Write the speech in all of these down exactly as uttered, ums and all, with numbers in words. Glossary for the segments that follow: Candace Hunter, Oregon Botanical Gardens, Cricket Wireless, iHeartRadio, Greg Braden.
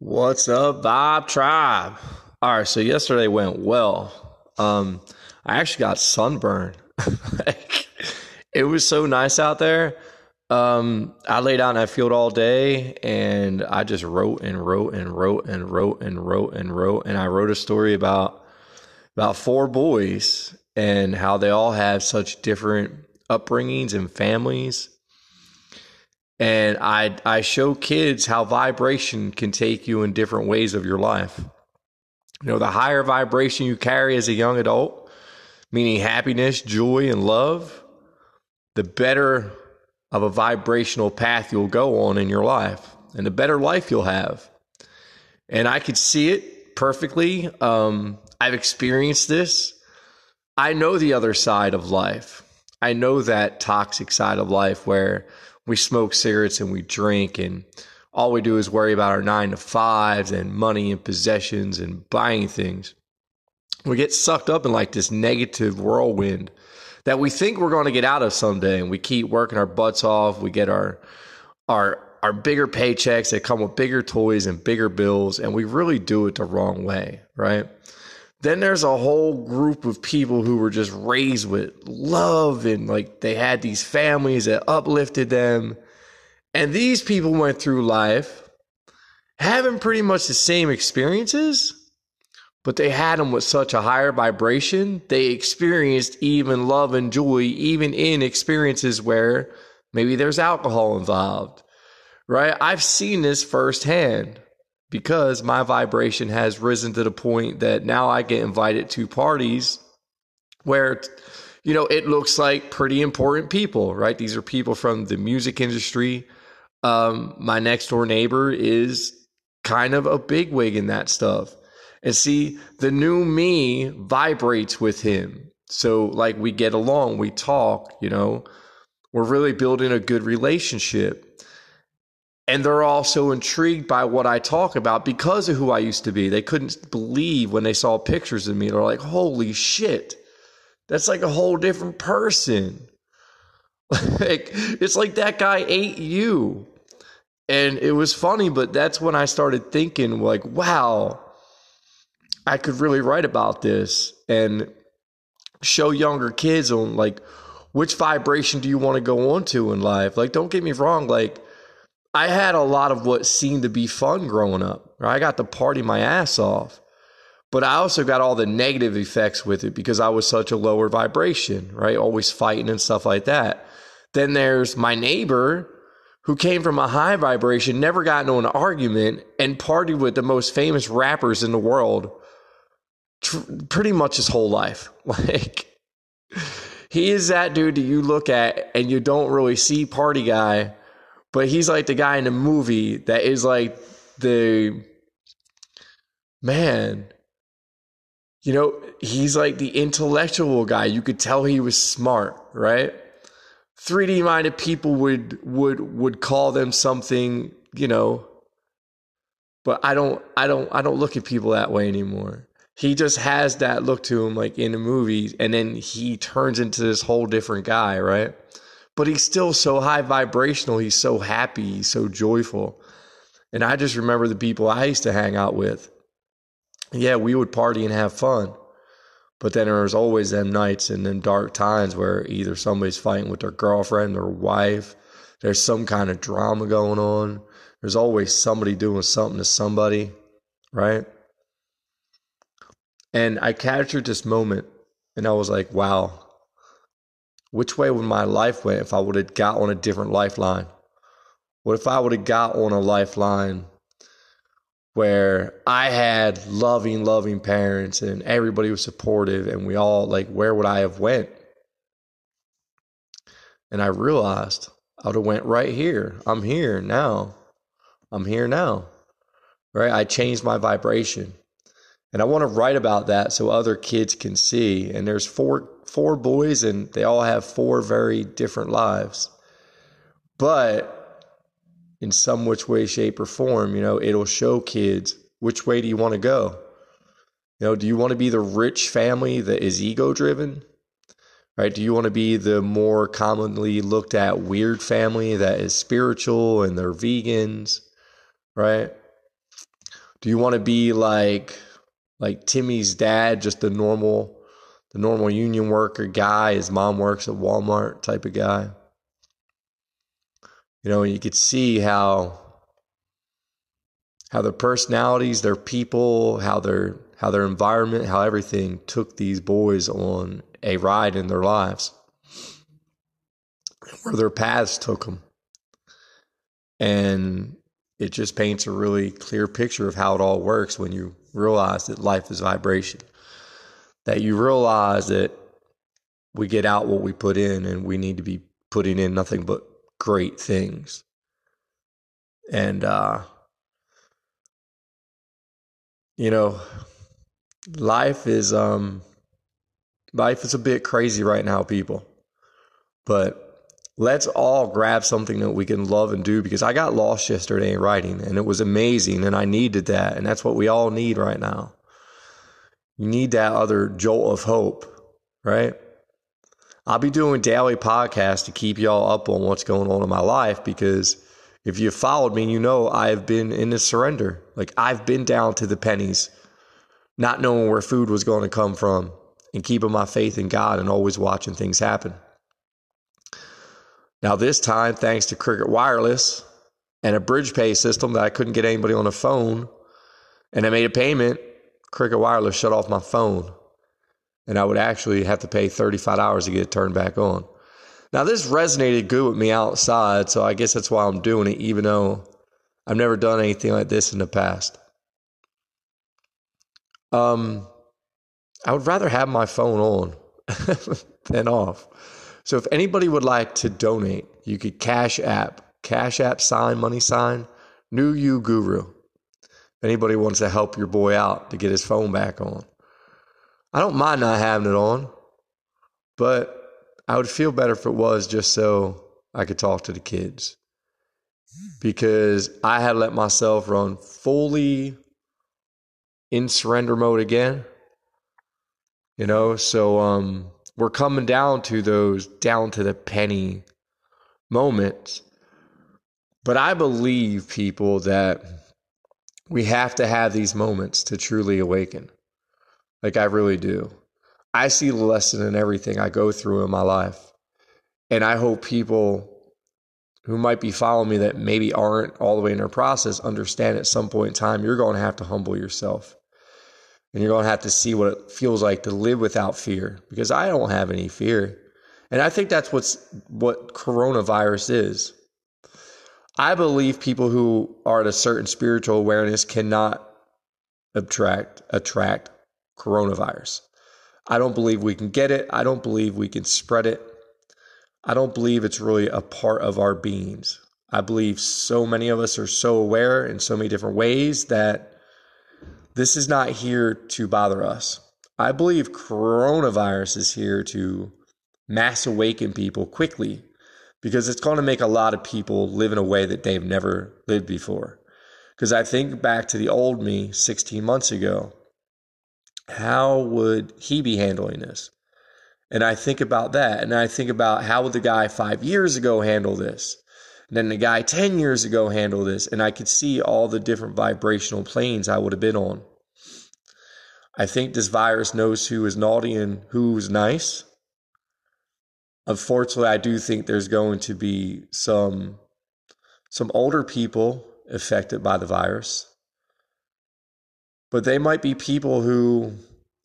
What's up, Vibe Tribe? All right, so yesterday went well. Um, I actually got sunburned. Like, it was so nice out there. Um, I laid out in that field all day, and I just wrote and wrote and wrote and wrote and wrote and wrote. And I wrote a story about about four boys and how they all have such different upbringings and families. And I I show kids how vibration can take you in different ways of your life. You know, the higher vibration you carry as a young adult, meaning happiness, joy, and love, the better of a vibrational path you'll go on in your life and the better life you'll have. And I could see it perfectly. Um, I've experienced this. I know the other side of life. I know that toxic side of life where we smoke cigarettes and we drink and all we do is worry about our nine to fives and money and possessions and buying things. We get sucked up in like this negative whirlwind that we think we're going to get out of someday. And we keep working our butts off. We get our, our, our bigger paychecks that come with bigger toys and bigger bills. And we really do it the wrong way, right? Then there's a whole group of people who were just raised with love and like they had these families that uplifted them. And these people went through life having pretty much the same experiences, but they had them with such a higher vibration. They experienced even love and joy, even in experiences where maybe there's alcohol involved, right? I've seen this firsthand. Because my vibration has risen to the point that now I get invited to parties where, you know, it looks like pretty important people, right? These are people from the music industry. Um, my next door neighbor is kind of a bigwig in that stuff. And see, the new me vibrates with him. So like we get along, we talk, you know, we're really building a good relationship. And they're also intrigued by what I talk about because of who I used to be. They couldn't believe when they saw pictures of me. They're like, holy shit, that's like a whole different person. Like, it's like that guy ate you. And it was funny, but that's when I started thinking like, wow, I could really write about this and show younger kids on like, which vibration do you want to go on to in life? Like, don't get me wrong. Like, I had a lot of what seemed to be fun growing up. Right? I got to party my ass off, but I also got all the negative effects with it because I was such a lower vibration, right? Always fighting and stuff like that. Then there's my neighbor who came from a high vibration, never got into an argument, and partied with the most famous rappers in the world tr- pretty much his whole life. Like, he is that dude that you look at and you don't really see party guy. But he's like the guy in the movie that is like the, man, you know, he's like the intellectual guy. You could tell he was smart, right? three D minded people would, would, would call them something, you know, but I don't, I don't, I don't look at people that way anymore. He just has that look to him like in the movies. And then he turns into this whole different guy, right? But he's still so high vibrational. He's so happy. He's so joyful. And I just remember the people I used to hang out with. Yeah, we would party and have fun. But then there was always them nights and them dark times where either somebody's fighting with their girlfriend or wife. There's some kind of drama going on. There's always somebody doing something to somebody, right? And I captured this moment and I was like, wow. Which way would my life went if I would have got on a different lifeline? What if I would have got on a lifeline where I had loving, loving parents and everybody was supportive and we all like, where would I have went? And I realized I would have went right here. I'm here now. I'm here now, right? I changed my vibration. And I want to write about that so other kids can see. And there's four four boys and they all have four very different lives. But in some which way, shape or form, you know, it'll show kids, which way do you want to go? You know, do you want to be the rich family that is ego driven? Right? Do you want to be the more commonly looked at weird family that is spiritual and they're vegans? Right? Do you want to be like like Timmy's dad, just the normal the normal union worker guy? His mom works at Walmart type of guy. You know, you could see how how their personalities, their people, how their how their environment, how everything took these boys on a ride in their lives, where their paths took them. And it just paints a really clear picture of how it all works when you realize that life is vibration, that you realize that we get out what we put in, and we need to be putting in nothing but great things. And, uh, you know, life is, um, life is a bit crazy right now, people, but let's all grab something that we can love and do, because I got lost yesterday in writing, and it was amazing, and I needed that. And that's what we all need right now. You need that other jolt of hope, right? I'll be doing daily podcasts to keep y'all up on what's going on in my life, because if you followed me, you know I've been in the surrender. Like, I've been down to the pennies, not knowing where food was going to come from, and keeping my faith in God and always watching things happen. Now this time, thanks to Cricket Wireless and a bridge pay system that I couldn't get anybody on the phone, and I made a payment, Cricket Wireless shut off my phone, and I would actually have to pay thirty-five dollars to get it turned back on. Now this resonated good with me outside, so I guess that's why I'm doing it, even though I've never done anything like this in the past. Um, I would rather have my phone on than off. So if anybody would like to donate, you could Cash App, Cash App sign, money sign, New You Guru. If anybody wants to help your boy out to get his phone back on, I don't mind not having it on, but I would feel better if it was just so I could talk to the kids, because I had let myself run fully in surrender mode again, you know, so, um, we're coming down to those down to the penny moments. But I believe, people, that we have to have these moments to truly awaken. Like, I really do. I see the lesson in everything I go through in my life. And I hope people who might be following me that maybe aren't all the way in their process understand at some point in time, you're going to have to humble yourself. And you're going to have to see what it feels like to live without fear, because I don't have any fear. And I think that's what's what coronavirus is. I believe people who are at a certain spiritual awareness cannot attract, attract coronavirus. I don't believe we can get it. I don't believe we can spread it. I don't believe it's really a part of our beings. I believe so many of us are so aware in so many different ways that this is not here to bother us. I believe coronavirus is here to mass awaken people quickly, because it's going to make a lot of people live in a way that they've never lived before. Because I think back to the old me sixteen months ago, how would he be handling this? And I think about that, and I think about how would the guy five years ago handle this? And then the guy ten years ago handled this, and I could see all the different vibrational planes I would have been on. I think this virus knows who is naughty and who's nice. Unfortunately, I do think there's going to be some, some older people affected by the virus. But they might be people who,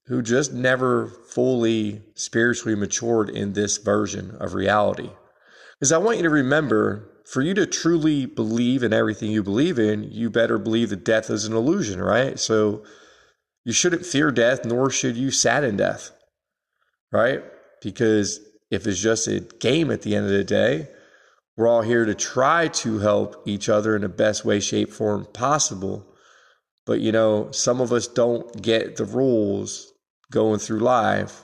who just never fully spiritually matured in this version of reality. Because I want you to remember, for you to truly believe in everything you believe in, you better believe that death is an illusion, right? So you shouldn't fear death, nor should you sadden death, right? Because if it's just a game at the end of the day, we're all here to try to help each other in the best way, shape, form possible. But, you know, some of us don't get the rules going through life,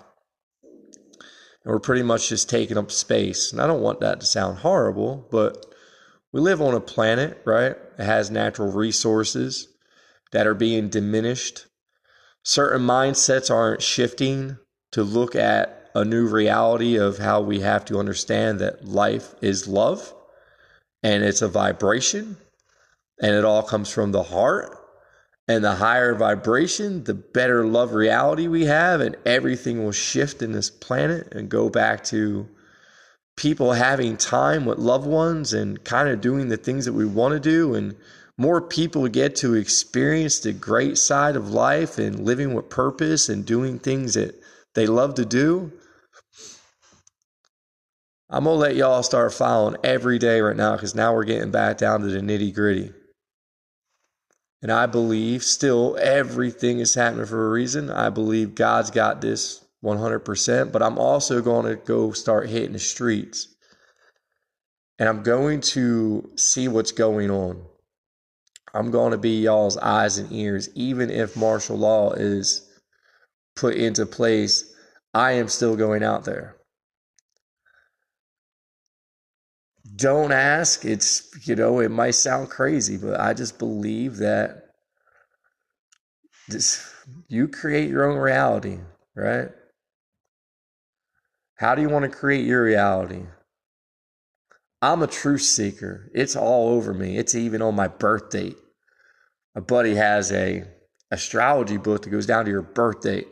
and we're pretty much just taking up space. And I don't want that to sound horrible, but we live on a planet, right? It has natural resources that are being diminished. Certain mindsets aren't shifting to look at a new reality of how we have to understand that life is love, and it's a vibration, and it all comes from the heart, And the higher vibration, the better love reality we have, and everything will shift in this planet and go back to people having time with loved ones and kind of doing the things that we want to do. And more people get to experience the great side of life and living with purpose and doing things that they love to do. I'm going to let y'all start following every day right now, because now we're getting back down to the nitty gritty. And I believe still everything is happening for a reason. I believe God's got this one hundred percent, but I'm also going to go start hitting the streets. And I'm going to see what's going on. I'm going to be y'all's eyes and ears. Even if martial law is put into place, I am still going out there. Don't ask. It's, you know, it might sound crazy, but I just believe that this, you create your own reality, right? How do you want to create your reality? I'm a truth seeker. It's all over me. It's even on my birth date. A buddy has a astrology book that goes down to your birth date,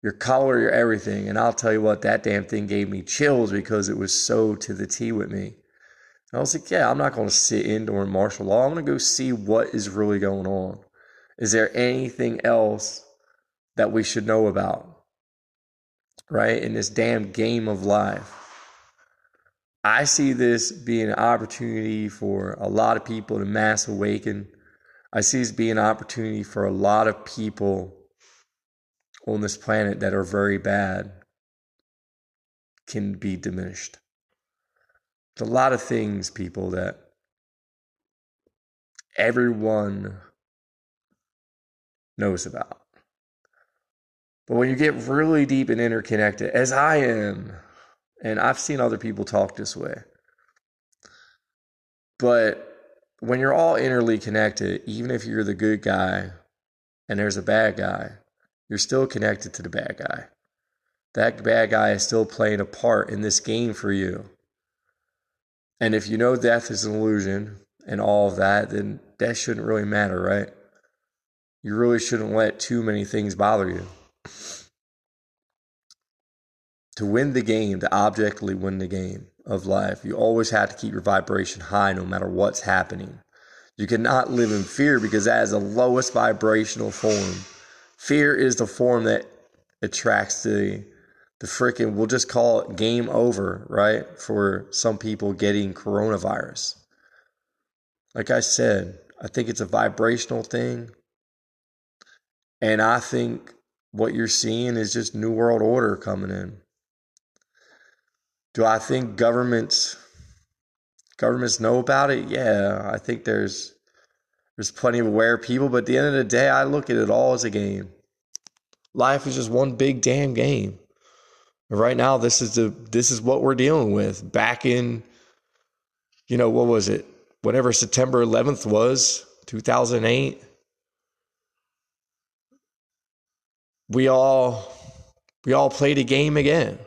your color, your everything. And I'll tell you what, that damn thing gave me chills because it was so to the T with me. And I was like, yeah, I'm not going to sit in during martial law. I'm going to go see what is really going on. Is there anything else that we should know about, right? In this damn game of life. I see this being an opportunity for a lot of people to mass awaken. I see this being an opportunity for a lot of people on this planet that are very bad can be diminished. There's a lot of things, people, that everyone knows about. But when you get really deep and interconnected, as I am, and I've seen other people talk this way, but when you're all interly connected, even if you're the good guy and there's a bad guy, you're still connected to the bad guy. That bad guy is still playing a part in this game for you. And if you know death is an illusion and all of that, then that shouldn't really matter, right? You really shouldn't let too many things bother you. To win the game, to objectively win the game of life, you always have to keep your vibration high no matter what's happening. You cannot live in fear, because that is the lowest vibrational form. Fear is the form that attracts the, the freaking, we'll just call it game over, right? For some people getting coronavirus. Like I said, I think it's a vibrational thing. And I think what you're seeing is just New World Order coming in. Do I think governments governments know about it? Yeah, I think there's there's plenty of aware people, but at the end of the day, I look at it all as a game. Life is just one big damn game. And right now, this is the this is what we're dealing with. Back in, you know, what was it? Whatever September eleventh was, two thousand eight. We all we all played a game again.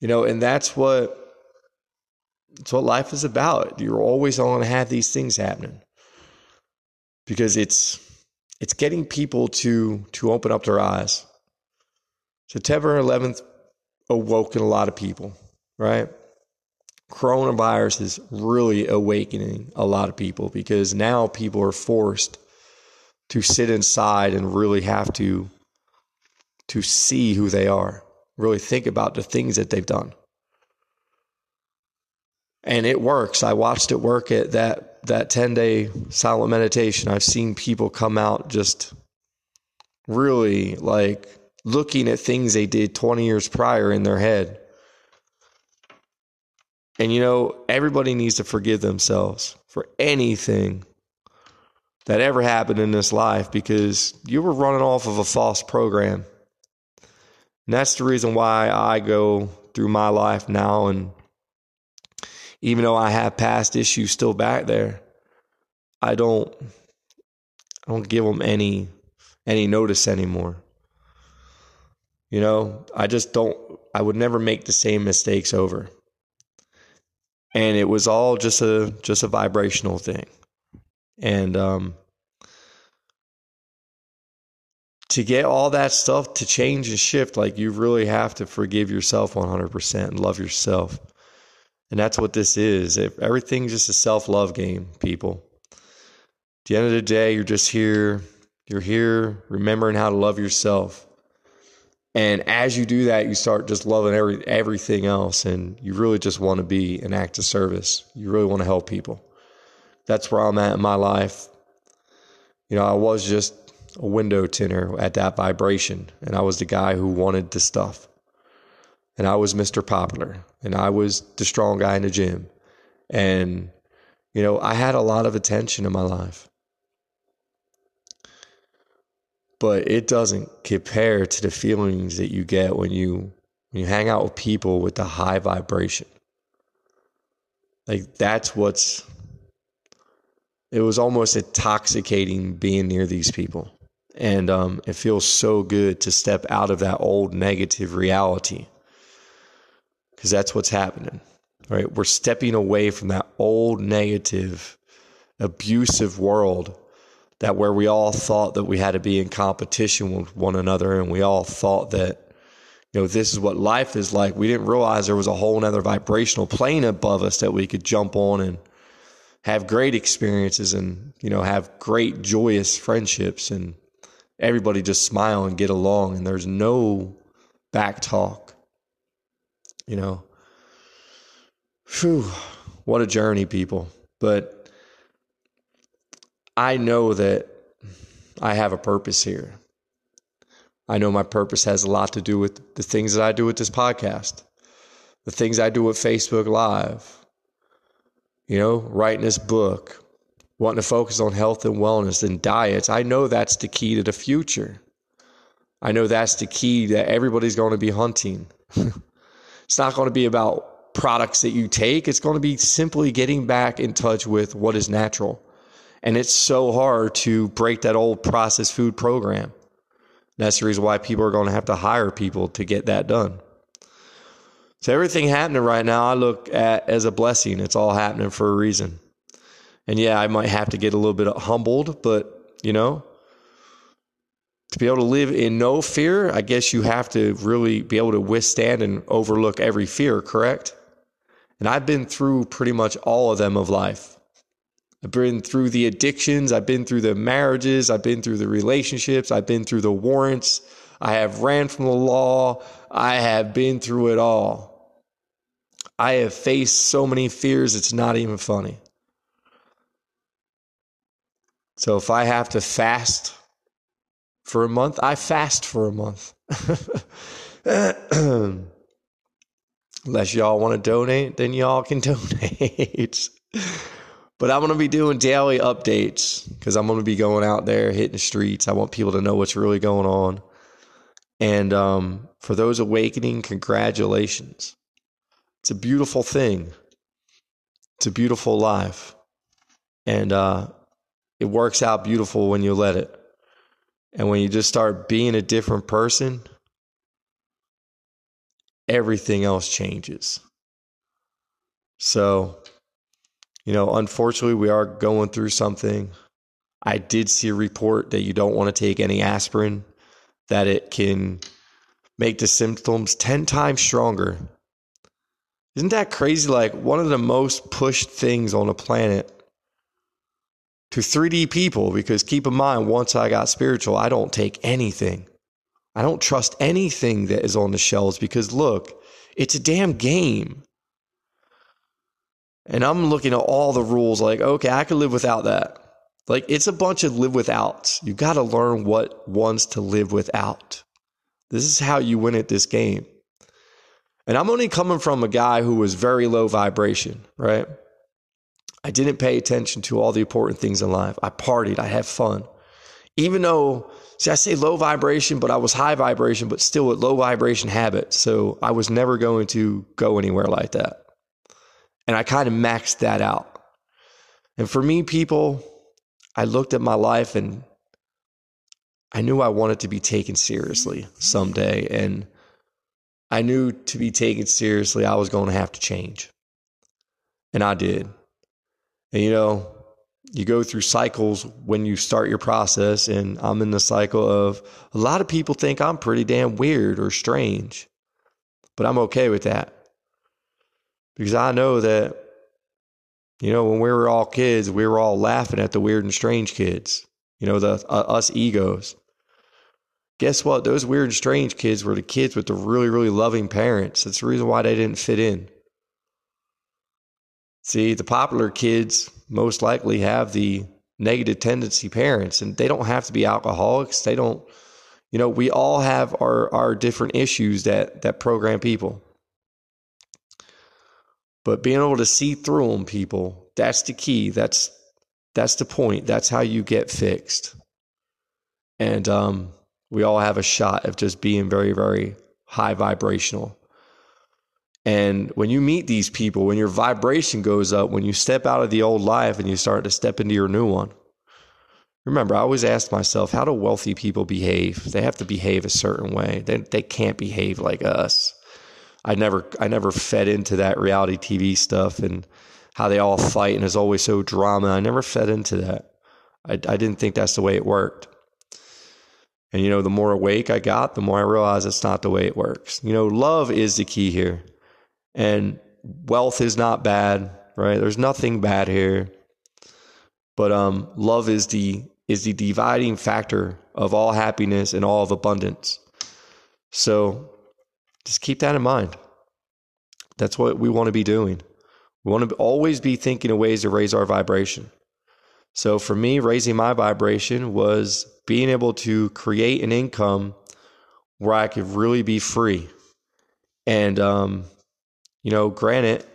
You know, and that's what, that's what life is about. You're always going to have these things happening, because it's it's getting people to to open up their eyes. September eleventh awoken a lot of people, right? Coronavirus is really awakening a lot of people, because now people are forced to sit inside and really have to to see who they are. Really think about the things that they've done. And it works. I watched it work at that, that ten-day silent meditation. I've seen people come out just really like looking at things they did twenty years prior in their head. And, you know, everybody needs to forgive themselves for anything that ever happened in this life, because you were running off of a false program. And that's the reason why I go through my life now, and even though I have past issues still back there, I don't I don't give them any any notice anymore. You know, I just don't I would never make the same mistakes over. And it was all just a just a vibrational thing. And um, to get all that stuff to change and shift, like, you really have to forgive yourself one hundred percent and love yourself. And that's what this is. If everything's just a self-love game, people. At the end of the day, you're just here. You're here remembering how to love yourself. And as you do that, you start just loving every everything else. And you really just want to be an act of service. You really want to help people. That's where I'm at in my life. You know, I was just a window tinner at that vibration. And I was the guy who wanted the stuff. And I was Mister Popular. And I was the strong guy in the gym. And, you know, I had a lot of attention in my life. But it doesn't compare to the feelings that you get when you when you hang out with people with the high vibration. Like, that's what's... It was almost intoxicating being near these people. And um, it feels so good to step out of that old negative reality. Because that's what's happening, right? We're stepping away from that old negative, abusive world that where we all thought that we had to be in competition with one another. And we all thought that, you know, this is what life is like. We didn't realize there was a whole nother vibrational plane above us that we could jump on and have great experiences and, you know, have great joyous friendships and everybody just smile and get along. And there's no back talk. You know, whew, what a journey, people. But I know that I have a purpose here. I know my purpose has a lot to do with the things that I do with this podcast, the things I do with Facebook Live, you know, writing this book, wanting to focus on health and wellness and diets. I know that's the key to the future. I know that's the key that everybody's going to be hunting. It's not going to be about products that you take. It's going to be simply getting back in touch with what is natural. And it's so hard to break that old processed food program. And that's the reason why people are going to have to hire people to get that done. So everything happening right now, I look at as a blessing. It's all happening for a reason. And yeah, I might have to get a little bit humbled, but you know, to be able to live in no fear, I guess you have to really be able to withstand and overlook every fear, correct? And I've been through pretty much all of them of life. I've been through the addictions. I've been through the marriages. I've been through the relationships. I've been through the warrants. I have ran from the law. I have been through it all. I have faced so many fears, it's not even funny. So if I have to fast for a month, I fast for a month. Unless y'all want to donate, then y'all can donate. But I'm going to be doing daily updates because I'm going to be going out there, hitting the streets. I want people to know what's really going on. And um, for those awakening, congratulations. It's a beautiful thing. It's a beautiful life. And uh, it works out beautiful when you let it. And when you just start being a different person, everything else changes. So, you know, unfortunately, we are going through something. I did see a report that you don't want to take any aspirin, that it can make the symptoms ten times stronger. Isn't that crazy? Like, one of the most pushed things on the planet to three D people, because keep in mind, once I got spiritual, I don't take anything. I don't trust anything that is on the shelves because, look, it's a damn game. And I'm looking at all the rules like, okay, I could live without that. Like, it's a bunch of live withouts. You got to learn what ones to live without. This is how you win at this game. And I'm only coming from a guy who was very low vibration, right? I didn't pay attention to all the important things in life. I partied. I had fun. Even though, see, I say low vibration, but I was high vibration, but still with low vibration habits. So I was never going to go anywhere like that. And I kind of maxed that out. And for me, people, I looked at my life and I knew I wanted to be taken seriously someday. And I knew to be taken seriously, I was going to have to change. And I did. And, you know, you go through cycles when you start your process, and I'm in the cycle of a lot of people think I'm pretty damn weird or strange, but I'm okay with that because I know that, you know, when we were all kids, we were all laughing at the weird and strange kids, you know, the uh, us egos. Guess what? Those weird and strange kids were the kids with the really, really loving parents. That's the reason why they didn't fit in. See, the popular kids most likely have the negative tendency parents, and they don't have to be alcoholics. They don't, you know, we all have our, our different issues that, that program people. But being able to see through them, people, that's the key. That's, that's the point. That's how you get fixed. And um, we all have a shot of just being very, very high vibrational. And when you meet these people, when your vibration goes up, when you step out of the old life and you start to step into your new one. Remember, I always ask myself, how do wealthy people behave? They have to behave a certain way. They they can't behave like us. I never I never fed into that reality T V stuff and how they all fight and it's always so drama. I never fed into that. I, I didn't think that's the way it worked. And, you know, the more awake I got, the more I realized it's not the way it works. You know, love is the key here. And wealth is not bad, right? There's nothing bad here. But um, love is the is the dividing factor of all happiness and all of abundance. So just keep that in mind. That's what we want to be doing. We want to always be thinking of ways to raise our vibration. So for me, raising my vibration was being able to create an income where I could really be free. And um you know, granted,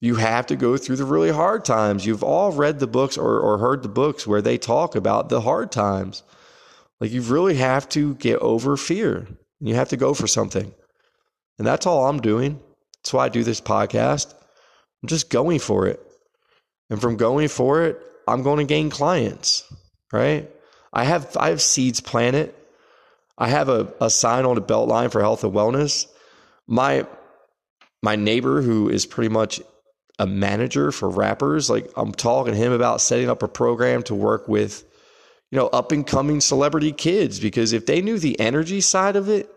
you have to go through the really hard times. You've all read the books or, or heard the books where they talk about the hard times. Like, you really have to get over fear. You have to go for something. And that's all I'm doing. That's why I do this podcast. I'm just going for it. And from going for it, I'm going to gain clients, right? I have, I have seeds planted. I have a, a sign on the Beltline for health and wellness. My... My neighbor, who is pretty much a manager for rappers, like, I'm talking to him about setting up a program to work with, you know, up and coming celebrity kids, because if they knew the energy side of it,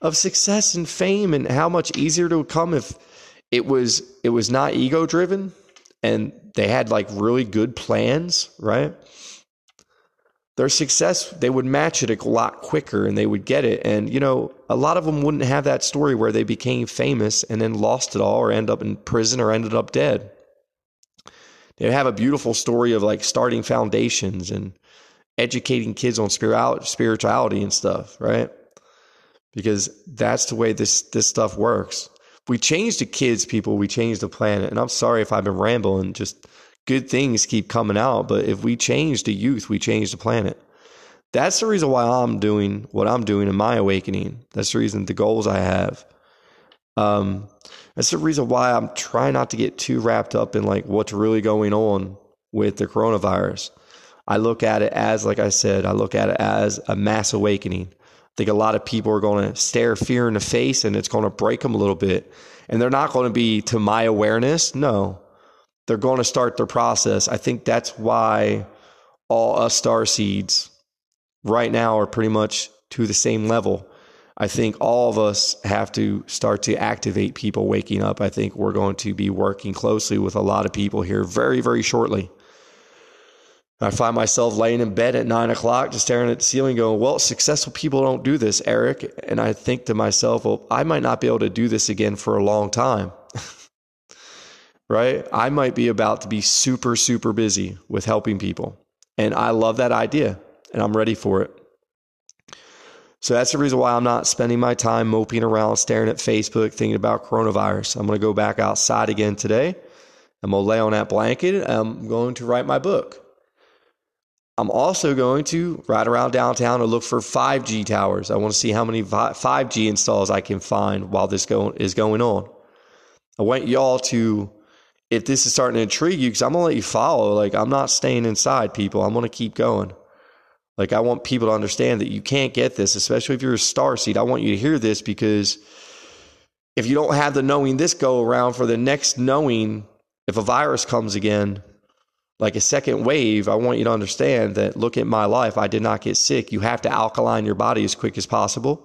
of success and fame, and how much easier it would come if it was it was not ego driven and they had like really good plans, right? Their success, they would match it a lot quicker and they would get it. And, you know, a lot of them wouldn't have that story where they became famous and then lost it all or end up in prison or ended up dead. They have a beautiful story of like starting foundations and educating kids on spirituality and stuff, right? Because that's the way this, this stuff works. If we change the kids, people, we change the planet. And I'm sorry if I've been rambling, just... good things keep coming out, but if we change the youth, we change the planet. That's the reason why I'm doing what I'm doing in my awakening. That's the reason the goals I have. Um, that's the reason why I'm trying not to get too wrapped up in like what's really going on with the coronavirus. I look at it as, like I said, I look at it as a mass awakening. I think a lot of people are going to stare fear in the face and it's going to break them a little bit. And they're not going to be to my awareness. No. They're going to start their process. I think that's why all us starseeds right now are pretty much to the same level. I think all of us have to start to activate people waking up. I think we're going to be working closely with a lot of people here very, very shortly. I find myself laying in bed at nine o'clock, just staring at the ceiling going, well, successful people don't do this, Eric. And I think to myself, well, I might not be able to do this again for a long time. Right? I might be about to be super, super busy with helping people. And I love that idea and I'm ready for it. So that's the reason why I'm not spending my time moping around, staring at Facebook, thinking about coronavirus. I'm going to go back outside again today. I'm going to lay on that blanket. I'm going to write my book. I'm also going to ride around downtown and look for five G towers. I want to see how many five G installs I can find while this go- is going on. I want y'all to... if this is starting to intrigue you, because I'm going to let you follow, like, I'm not staying inside, people. I'm going to keep going. Like, I want people to understand that you can't get this, especially if you're a starseed. I want you to hear this, because if you don't have the knowing this go around for the next knowing, if a virus comes again, like a second wave, I want you to understand that, look at my life. I did not get sick. You have to alkaline your body as quick as possible.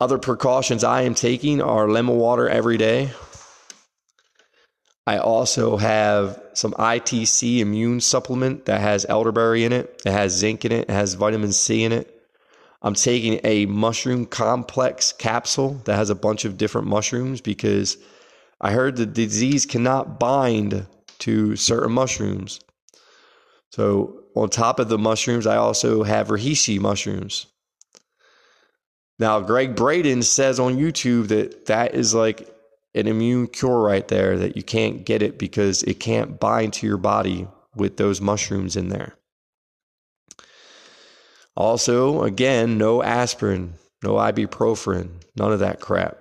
Other precautions I am taking are lemon water every day. I also have some I T C immune supplement that has elderberry in it. It has zinc in it. It has vitamin C in it. I'm taking a mushroom complex capsule that has a bunch of different mushrooms because I heard the disease cannot bind to certain mushrooms. So on top of the mushrooms, I also have reishi mushrooms. Now, Greg Braden says on YouTube that that is like an immune cure right there, that you can't get it because it can't bind to your body with those mushrooms in there. Also, again, no aspirin, no ibuprofen, none of that crap.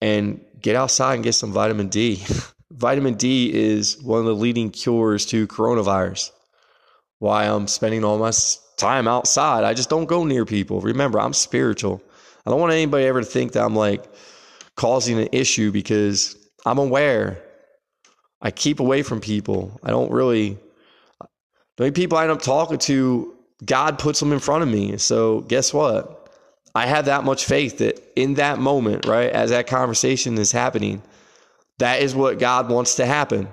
And get outside and get some vitamin D. Vitamin D is one of the leading cures to coronavirus. Why I'm spending all my time outside, I just don't go near people. Remember, I'm spiritual. I don't want anybody ever to think that I'm like causing an issue because I'm aware. I keep away from people. I don't really, the only people I end up talking to, God puts them in front of me. So guess what? I have that much faith that in that moment, right, as that conversation is happening, that is what God wants to happen.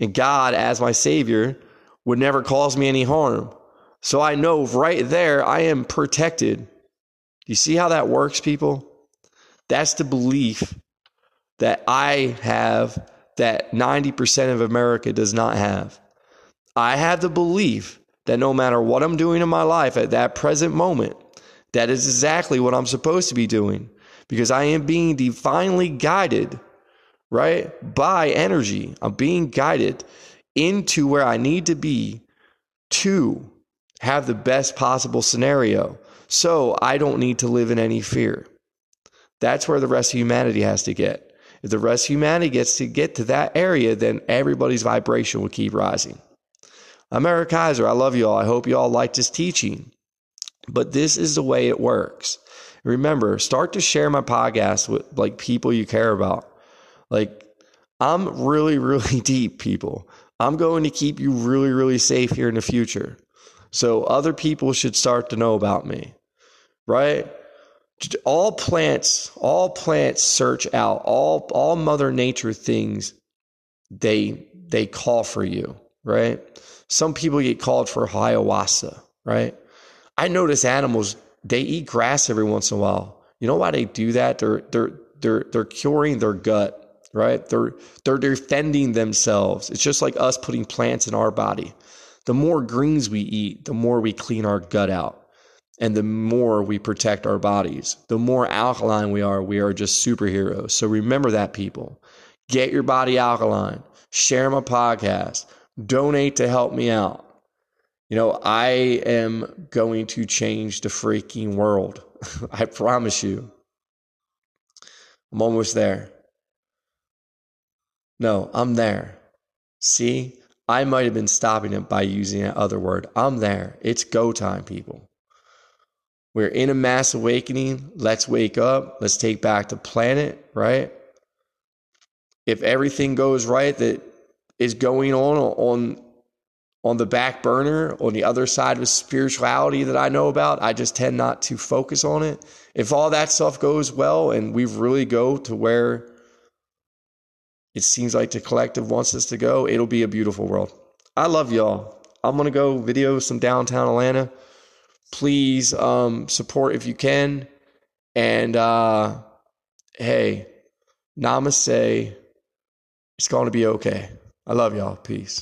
And God, as my Savior, would never cause me any harm. So I know right there I am protected. You see how that works, people? That's the belief that I have that ninety percent of America does not have. I have the belief that no matter what I'm doing in my life at that present moment, that is exactly what I'm supposed to be doing because I am being divinely guided, right, by energy. I'm being guided into where I need to be to have the best possible scenario. So I don't need to live in any fear. That's where the rest of humanity has to get. If the rest of humanity gets to get to that area, then everybody's vibration will keep rising. I'm Eric Kaiser. I love you all. I hope you all liked this teaching. But this is the way it works. Remember, start to share my podcast with like people you care about. Like, I'm really, really deep, people. I'm going to keep you really, really safe here in the future. So other people should start to know about me, right? All plants, all plants search out. All all Mother Nature things, they they call for you, right? Some people get called for ayahuasca, right? I notice animals, they eat grass every once in a while. You know why they do that? They're they're they're they're curing their gut, right? They're they're defending themselves. It's just like us putting plants in our body. The more greens we eat, the more we clean our gut out, and the more we protect our bodies. The more alkaline we are, we are just superheroes. So remember that, people. Get your body alkaline. Share my podcast. Donate to help me out. You know, I am going to change the freaking world. I promise you. I'm almost there. No, I'm there. See, I might have been stopping it by using that other word. I'm there. It's go time, people. We're in a mass awakening. Let's wake up. Let's take back the planet, right? If everything goes right, that is going on on on the back burner, on the other side of spirituality that I know about. I just tend not to focus on it. If all that stuff goes well and we really go to where it seems like the collective wants us to go, it'll be a beautiful world. I love y'all. I'm going to go video some downtown Atlanta. Please um, support if you can. And uh, hey, namaste. It's going to be okay. I love y'all. Peace.